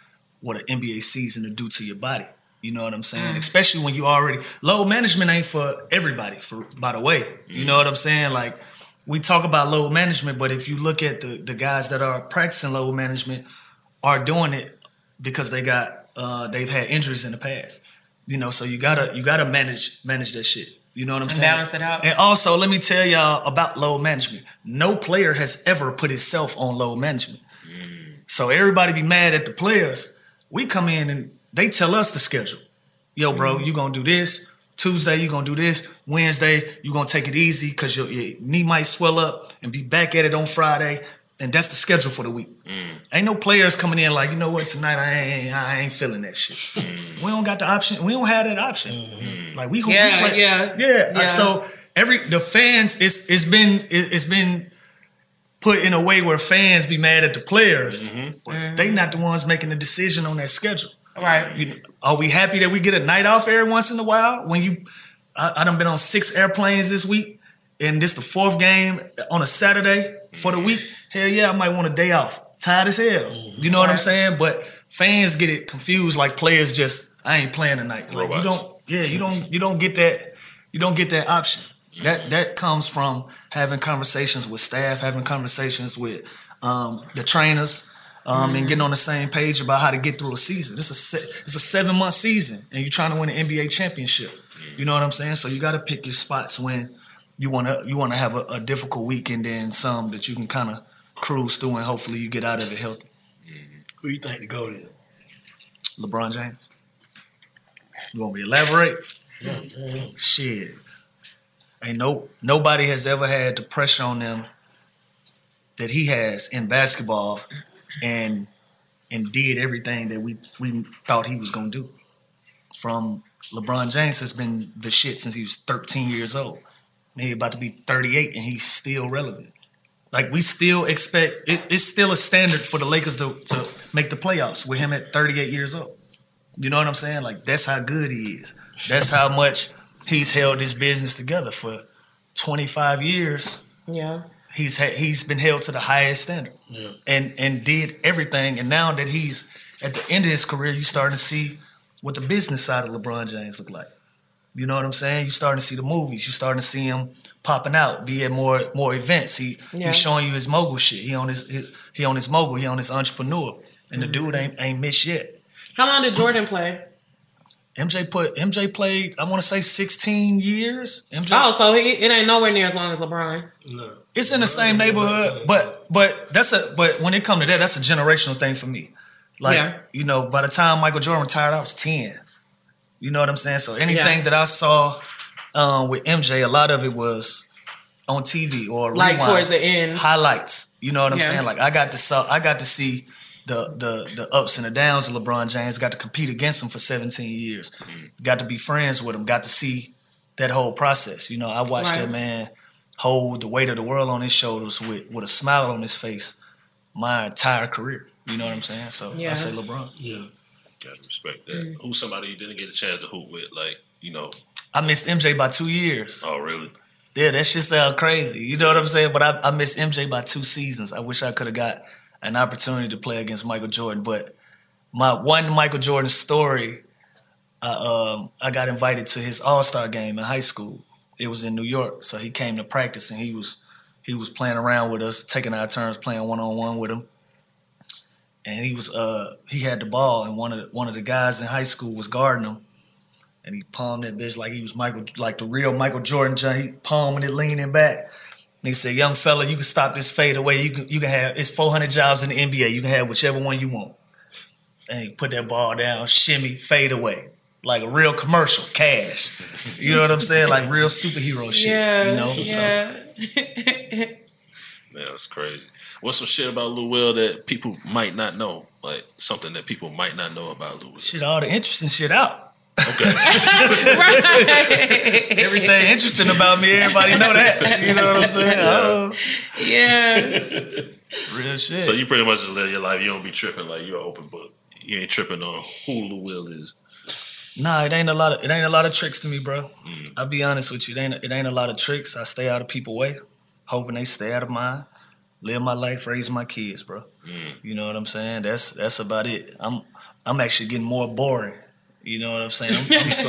what an NBA season to do to your body. You know what I'm saying? Especially when you already... Load management ain't for everybody, by the way. You know what I'm saying? Like, we talk about load management, but if you look at the guys that are practicing load management are doing it because they got they've had injuries in the past. You know, so you gotta manage that shit. You know what I'm saying? Balance it out. And also, let me tell y'all about load management. No player has ever put himself on load management. So everybody be mad at the players. We come in and... They tell us the schedule. Yo, bro, you going to do this. Tuesday, you going to do this. Wednesday, you going to take it easy because your knee might swell up and be back at it on Friday. And that's the schedule for the week. Ain't no players coming in like, you know what, tonight I ain't feeling that shit. We don't got the option. We don't have that option. Like we hoop. Yeah. So the fans, it's been put in a way where fans be mad at the players, but they not the ones making the decision on that schedule. Right. You know, are we happy that we get a night off every once in a while? When I done been on 6 airplanes this week, and this the 4th game on a Saturday for the week. Hell yeah, I might want a day off. Tired as hell. You know what I'm saying? But fans get it confused like players just, I ain't playing tonight. Like, you don't get that option. That comes from having conversations with staff, having conversations with the trainers. And getting on the same page about how to get through a season. It's a 7-month season, and you're trying to win an NBA championship. You know what I'm saying? So you got to pick your spots when you wanna have a difficult week, and then some that you can kind of cruise through, and hopefully you get out of it healthy. Who you think the GOAT is? LeBron James. You want me to elaborate? Yeah. Shit. Ain't nobody has ever had the pressure on them that he has in basketball. And did everything that we thought he was gonna do. From LeBron James has been the shit since he was 13 years old. And he's about to be 38, and he's still relevant. Like we still expect it's still a standard for the Lakers to make the playoffs with him at 38 years old. You know what I'm saying? Like that's how good he is. That's how much he's held his business together for 25 years. Yeah. He's been held to the highest standard and did everything. And now that he's at the end of his career, you're starting to see what the business side of LeBron James look like. You know what I'm saying? You're starting to see the movies. You're starting to see him popping out, be at more events. He's showing you his mogul shit. He on his mogul. He on his entrepreneur. And the dude ain't missed yet. How long did Jordan play? MJ played, I want to say 16 years. MJ. Oh, so it ain't nowhere near as long as LeBron. No. It's in the same neighborhood, but when it comes to that, that's a generational thing for me. Like, you know, by the time Michael Jordan retired, I was 10. You know what I'm saying? So anything that I saw with MJ, a lot of it was on TV or like rewind, towards the end highlights. You know what I'm saying? Like I got to see the ups and the downs of LeBron James. Got to compete against him for 17 years. Mm-hmm. Got to be friends with him. Got to see that whole process. You know, I watched that man hold the weight of the world on his shoulders with a smile on his face my entire career. You know what I'm saying? So I say LeBron. Yeah, gotta respect that. Mm-hmm. Who's somebody you didn't get a chance to hoop with? Like, you know, I missed MJ by 2 years. Oh, really? Yeah, that shit sounds crazy. You know what I'm saying? But I missed MJ by 2 seasons. I wish I could have got an opportunity to play against Michael Jordan. But my one Michael Jordan story, I got invited to his All-Star game in high school. It was in New York. So he came to practice, and he was playing around with us, taking our turns playing one-on-one with him. And he was he had the ball, and one of the guys in high school was guarding him. And he palmed that bitch like he was Michael, like the real Michael Jordan. He palmed it, leaning back. And he said, "Young fella, you can stop this fade away. You can have, it's 400 jobs in the NBA. You can have whichever one you want." And he put that ball down, shimmy, fade away. Like a real commercial, cash. You know what I'm saying? Like real superhero shit. Yeah, you know? Yeah. So. That's crazy. What's some shit about Lou Will that people might not know? Like something that people might not know about Lou Will? Shit, all the interesting shit out. Okay. Everything interesting about me, everybody know that. You know what I'm saying? Oh. Yeah. Real shit. So you pretty much just live your life. You don't be tripping, like you're an open book. You ain't tripping on who Lou Will is. Nah, it ain't a lot of tricks to me, bro. Mm-hmm. I'll be honest with you. It ain't a lot of tricks. I stay out of people's way, hoping they stay out of mine. Live my life, raise my kids, bro. Mm. You know what I'm saying? That's about it. I'm actually getting more boring. You know what I'm saying?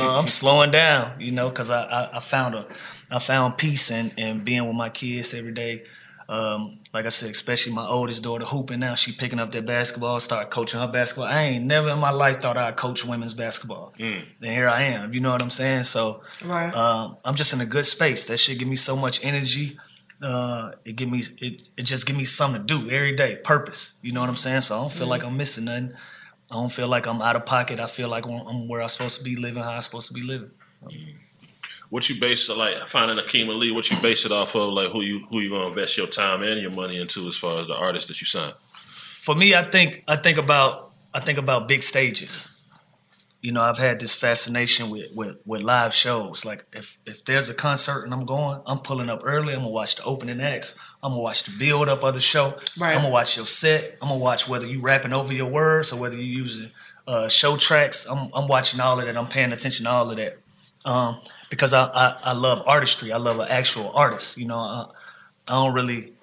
I'm slowing down, you know, because I found peace in being with my kids every day. Like I said, especially my oldest daughter hooping now. She picking up that basketball, start coaching her basketball. I ain't never in my life thought I'd coach women's basketball. Mm. And here I am, you know what I'm saying? So I'm just in a good space. That shit give me so much energy. It just give me something to do every day, purpose. You know what I'm saying? So I don't feel like I'm missing nothing. I don't feel like I'm out of pocket. I feel like I'm where I'm supposed to be living, how I'm supposed to be living. What you base it like finding Akeem Ali? What you base it off of? Like who you gonna invest your time and your money into as far as the artists that you sign? For me, I think about big stages. You know, I've had this fascination with live shows. Like if there's a concert and I'm going, I'm pulling up early. I'm gonna watch the opening acts. I'm gonna watch the build up of the show. Right. I'm gonna watch your set. I'm gonna watch whether you rapping over your words or whether you using show tracks. I'm watching all of that. I'm paying attention to all of that because I love artistry. I love an actual artist. You know, I don't really.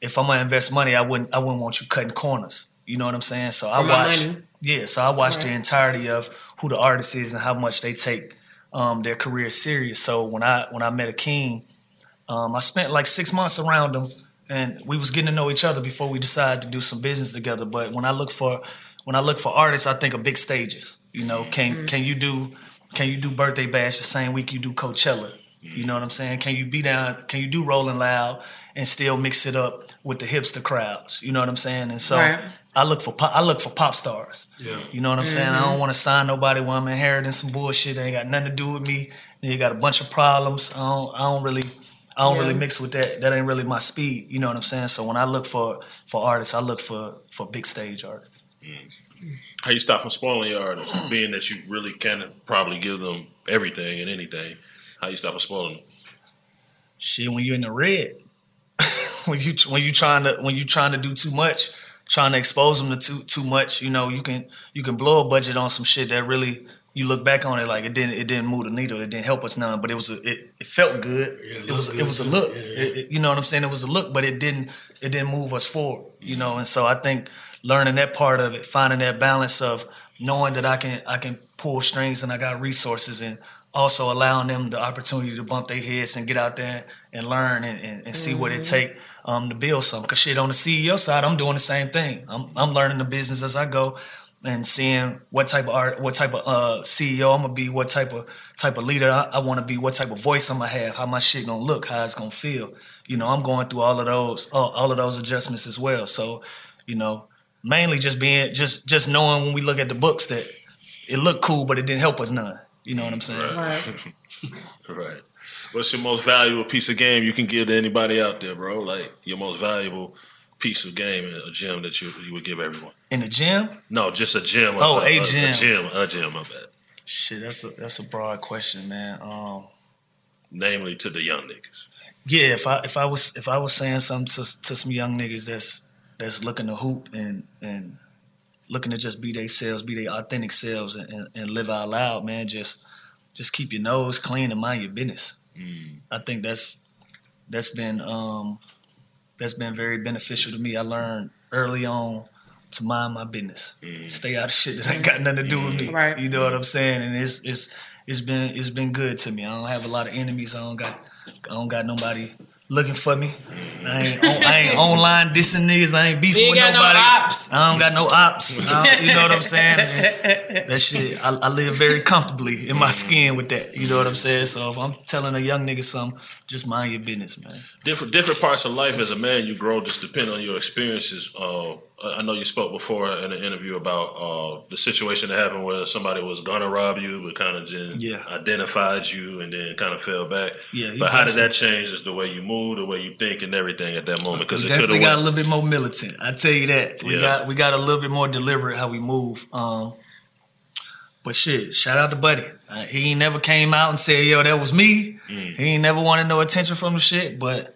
If I'm gonna invest money, I wouldn't want you cutting corners. You know what I'm saying? So I watch. Yeah, so I watch the entirety of who the artist is and how much they take their career serious. So when I met Akeem, I spent like 6 months around him, and we was getting to know each other before we decided to do some business together. But when I look for artists, I think of big stages. You know, can you do Birthday Bash the same week you do Coachella? You know what I'm saying? Can you be down? Can you do Rolling Loud and still mix it up with the hipster crowds? You know what I'm saying? And so I look for pop stars. Yeah. You know what I'm saying? I don't want to sign nobody when I'm inheriting some bullshit that ain't got nothing to do with me. And you got a bunch of problems. I don't really mix with that. That ain't really my speed. You know what I'm saying? So when I look for artists, I look for big stage artists. Mm. How you stop from spoiling your artists? Being that you really can probably give them everything and anything. How you stop from spoiling them? Shit, when you're in the red, when you trying to do too much, trying to expose them to too much, you know, you can blow a budget on some shit that really you look back on it like it didn't move the needle, it didn't help us none, but it felt good. Yeah, it was a look. Yeah, yeah. You know what I'm saying? It was a look, but it didn't move us forward. You know, and so I think learning that part of it, finding that balance of knowing that I can pull strings and I got resources and also allowing them the opportunity to bump their heads and get out there and learn and see what it take to build something. Because shit, on the CEO side, I'm doing the same thing. I'm learning the business as I go. and seeing what type of art, what type of CEO I'm gonna be, what type of leader I want to be, what type of voice I'm gonna have, how my shit gonna look, how it's gonna feel. You know, I'm going through all of those adjustments as well. So, you know, mainly just being just knowing when we look at the books that it looked cool, but it didn't help us none. You know what I'm saying? Right. Right. What's your most valuable piece of game you can give to anybody out there, bro? Like your most valuable piece of game in a gym that you would give everyone. In a gym? No, just a gym. Oh, a gym. A gym, my bad. Shit, that's a broad question, man. Namely to the young niggas. Yeah, if I was saying something to some young niggas that's looking to hoop and looking to just be they selves, be their authentic selves and live out loud, man, just keep your nose clean and mind your business. Mm. I think that's been very beneficial to me. I learned early on to mind my business. Mm. Stay out of shit that ain't got nothing to do with me. Right. You know what I'm saying? And it's been good to me. I don't have a lot of enemies. I don't got nobody looking for me. I ain't online dissing niggas. I ain't beefing with nobody. No ops. I don't got no ops. You know what I'm saying? And that shit, I live very comfortably in my skin with that. You know what I'm saying? So if I'm telling a young nigga something, just mind your business, man. Different parts of life as a man, you grow just depending on your experiences. I know you spoke before in an interview about the situation that happened where somebody was going to rob you but kind of just identified you and then kind of fell back. Yeah, but how did that change is the way you move, the way you think, and everything at that moment? Because we got a little bit more militant. I tell you that. We got a little bit more deliberate how we move. But shit, shout out to Buddy. He ain't never came out and said, yo, that was me. Mm. He ain't never wanted no attention from the shit, but...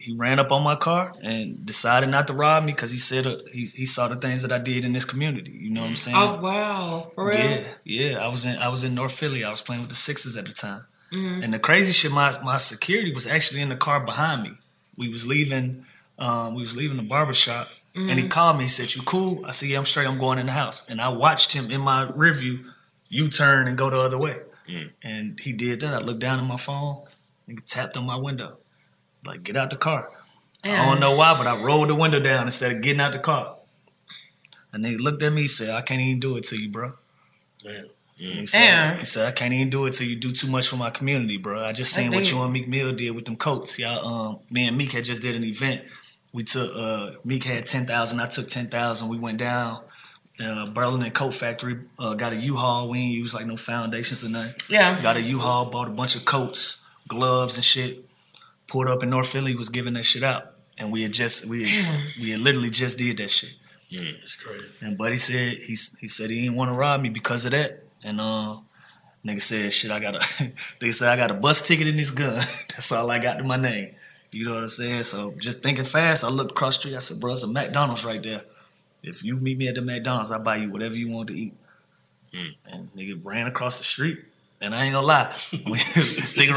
he ran up on my car and decided not to rob me because he said he saw the things that I did in this community. You know what I'm saying? Oh wow, for real? Yeah. I was in North Philly. I was playing with the Sixers at the time. Mm-hmm. And the crazy shit, my security was actually in the car behind me. We was leaving the barbershop, mm-hmm. and he called me. He said, "You cool?" I said, "Yeah, I'm straight. I'm going in the house." And I watched him in my rearview U-turn and go the other way. Mm-hmm. And he did that. I looked down at my phone and tapped on my window. Like, get out the car. Yeah. I don't know why, but I rolled the window down instead of getting out the car. And they looked at me and said, I can't even do it to you, bro. Yeah. Mm. He said, I can't even do it till you do too much for my community, bro. I just seen what you and Meek Mill did with them coats. Y'all, me and Meek had just did an event. We took, Meek had 10,000. I took 10,000. We went down. Berlin and Coat Factory got a U-Haul. We ain't used like no foundations or nothing. Yeah. Got a U-Haul, bought a bunch of coats, gloves and shit. Pulled up in North Philly, was giving that shit out. And we had literally just did that shit. Yeah, that's crazy. And Buddy said, he said he didn't want to rob me because of that. And nigga said, shit, I got a bus ticket in this gun. That's all I got to my name. You know what I'm saying? So just thinking fast, I looked across the street, I said, bro, it's a McDonald's right there. If you meet me at the McDonald's, I'll buy you whatever you want to eat. Mm. And nigga ran across the street. And I ain't gonna lie, that nigga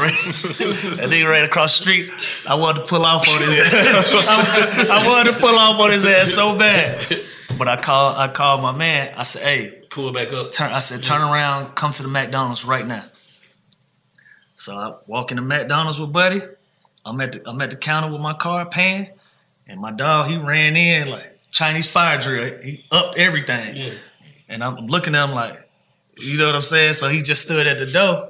ran across the street. I wanted to pull off on his ass. I wanted to pull off on his ass so bad. But I called my man. I said, hey. Pull it back up. I said, turn around, come to the McDonald's right now. So I walk into McDonald's with Buddy. I'm at the counter with my car paying. And my dog, he ran in like Chinese fire drill. He upped everything. Yeah. And I'm looking at him like, you know what I'm saying? So he just stood at the door.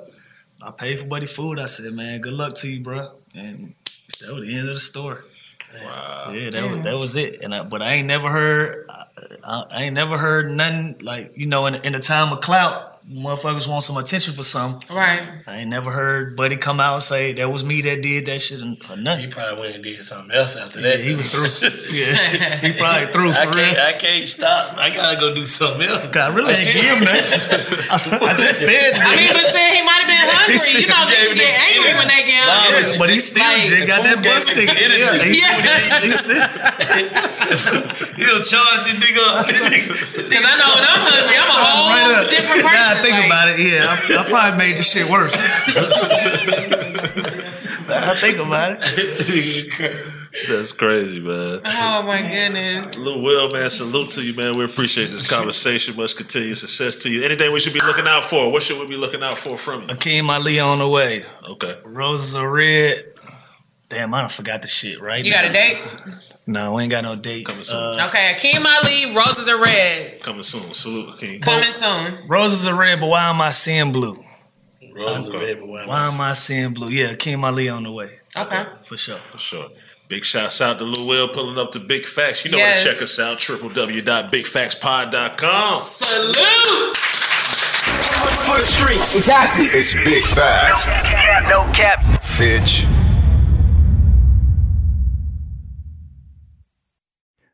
I paid for Buddy food. I said, man, good luck to you, bro. And that was the end of the story. Wow. Yeah, that was it. And I ain't never heard nothing like, you know, in the time of clout, motherfuckers want some attention for something. Right. I ain't never heard Buddy come out and say, that was me that did that shit or nothing. He probably went and did something else after that. Yeah, he was through. Yeah, he probably through for real. I can't stop. I gotta go do something else. God, I really ain't give him that. I just fed him. I mean, but shit, he might have been hungry. You know, they get angry when they get hungry. Yeah, but he still like, just got that bus ticket. He don't charge this nigga up. Because I know when I'm hungry, I'm a whole different person. Now I think about it, yeah, I probably made this shit worse. I think about it. That's crazy, man. Oh, my goodness. Lil Will, man, salute to you, man. We appreciate this conversation. Much continued success to you. Anything we should be looking out for? What should we be looking out for from you? Akeem Ali on the way. Okay. Roses are red. Damn, I done forgot the shit right now. You got a date? No, we ain't got no date. Coming soon. Okay, Akeem Ali, roses are red. Coming soon. Salute, Akeem. Coming soon. Roses are red, but why am I seeing blue? Roses are red, but why am I seeing blue? Yeah, Akeem Ali on the way. Okay. For sure. For sure. Big shouts out to Lou Will pulling up to Big Facts. You know how to check us out. www.bigfactspod.com. Salute! For the streets. Exactly. It's Big Facts. No cap, no cap. Bitch.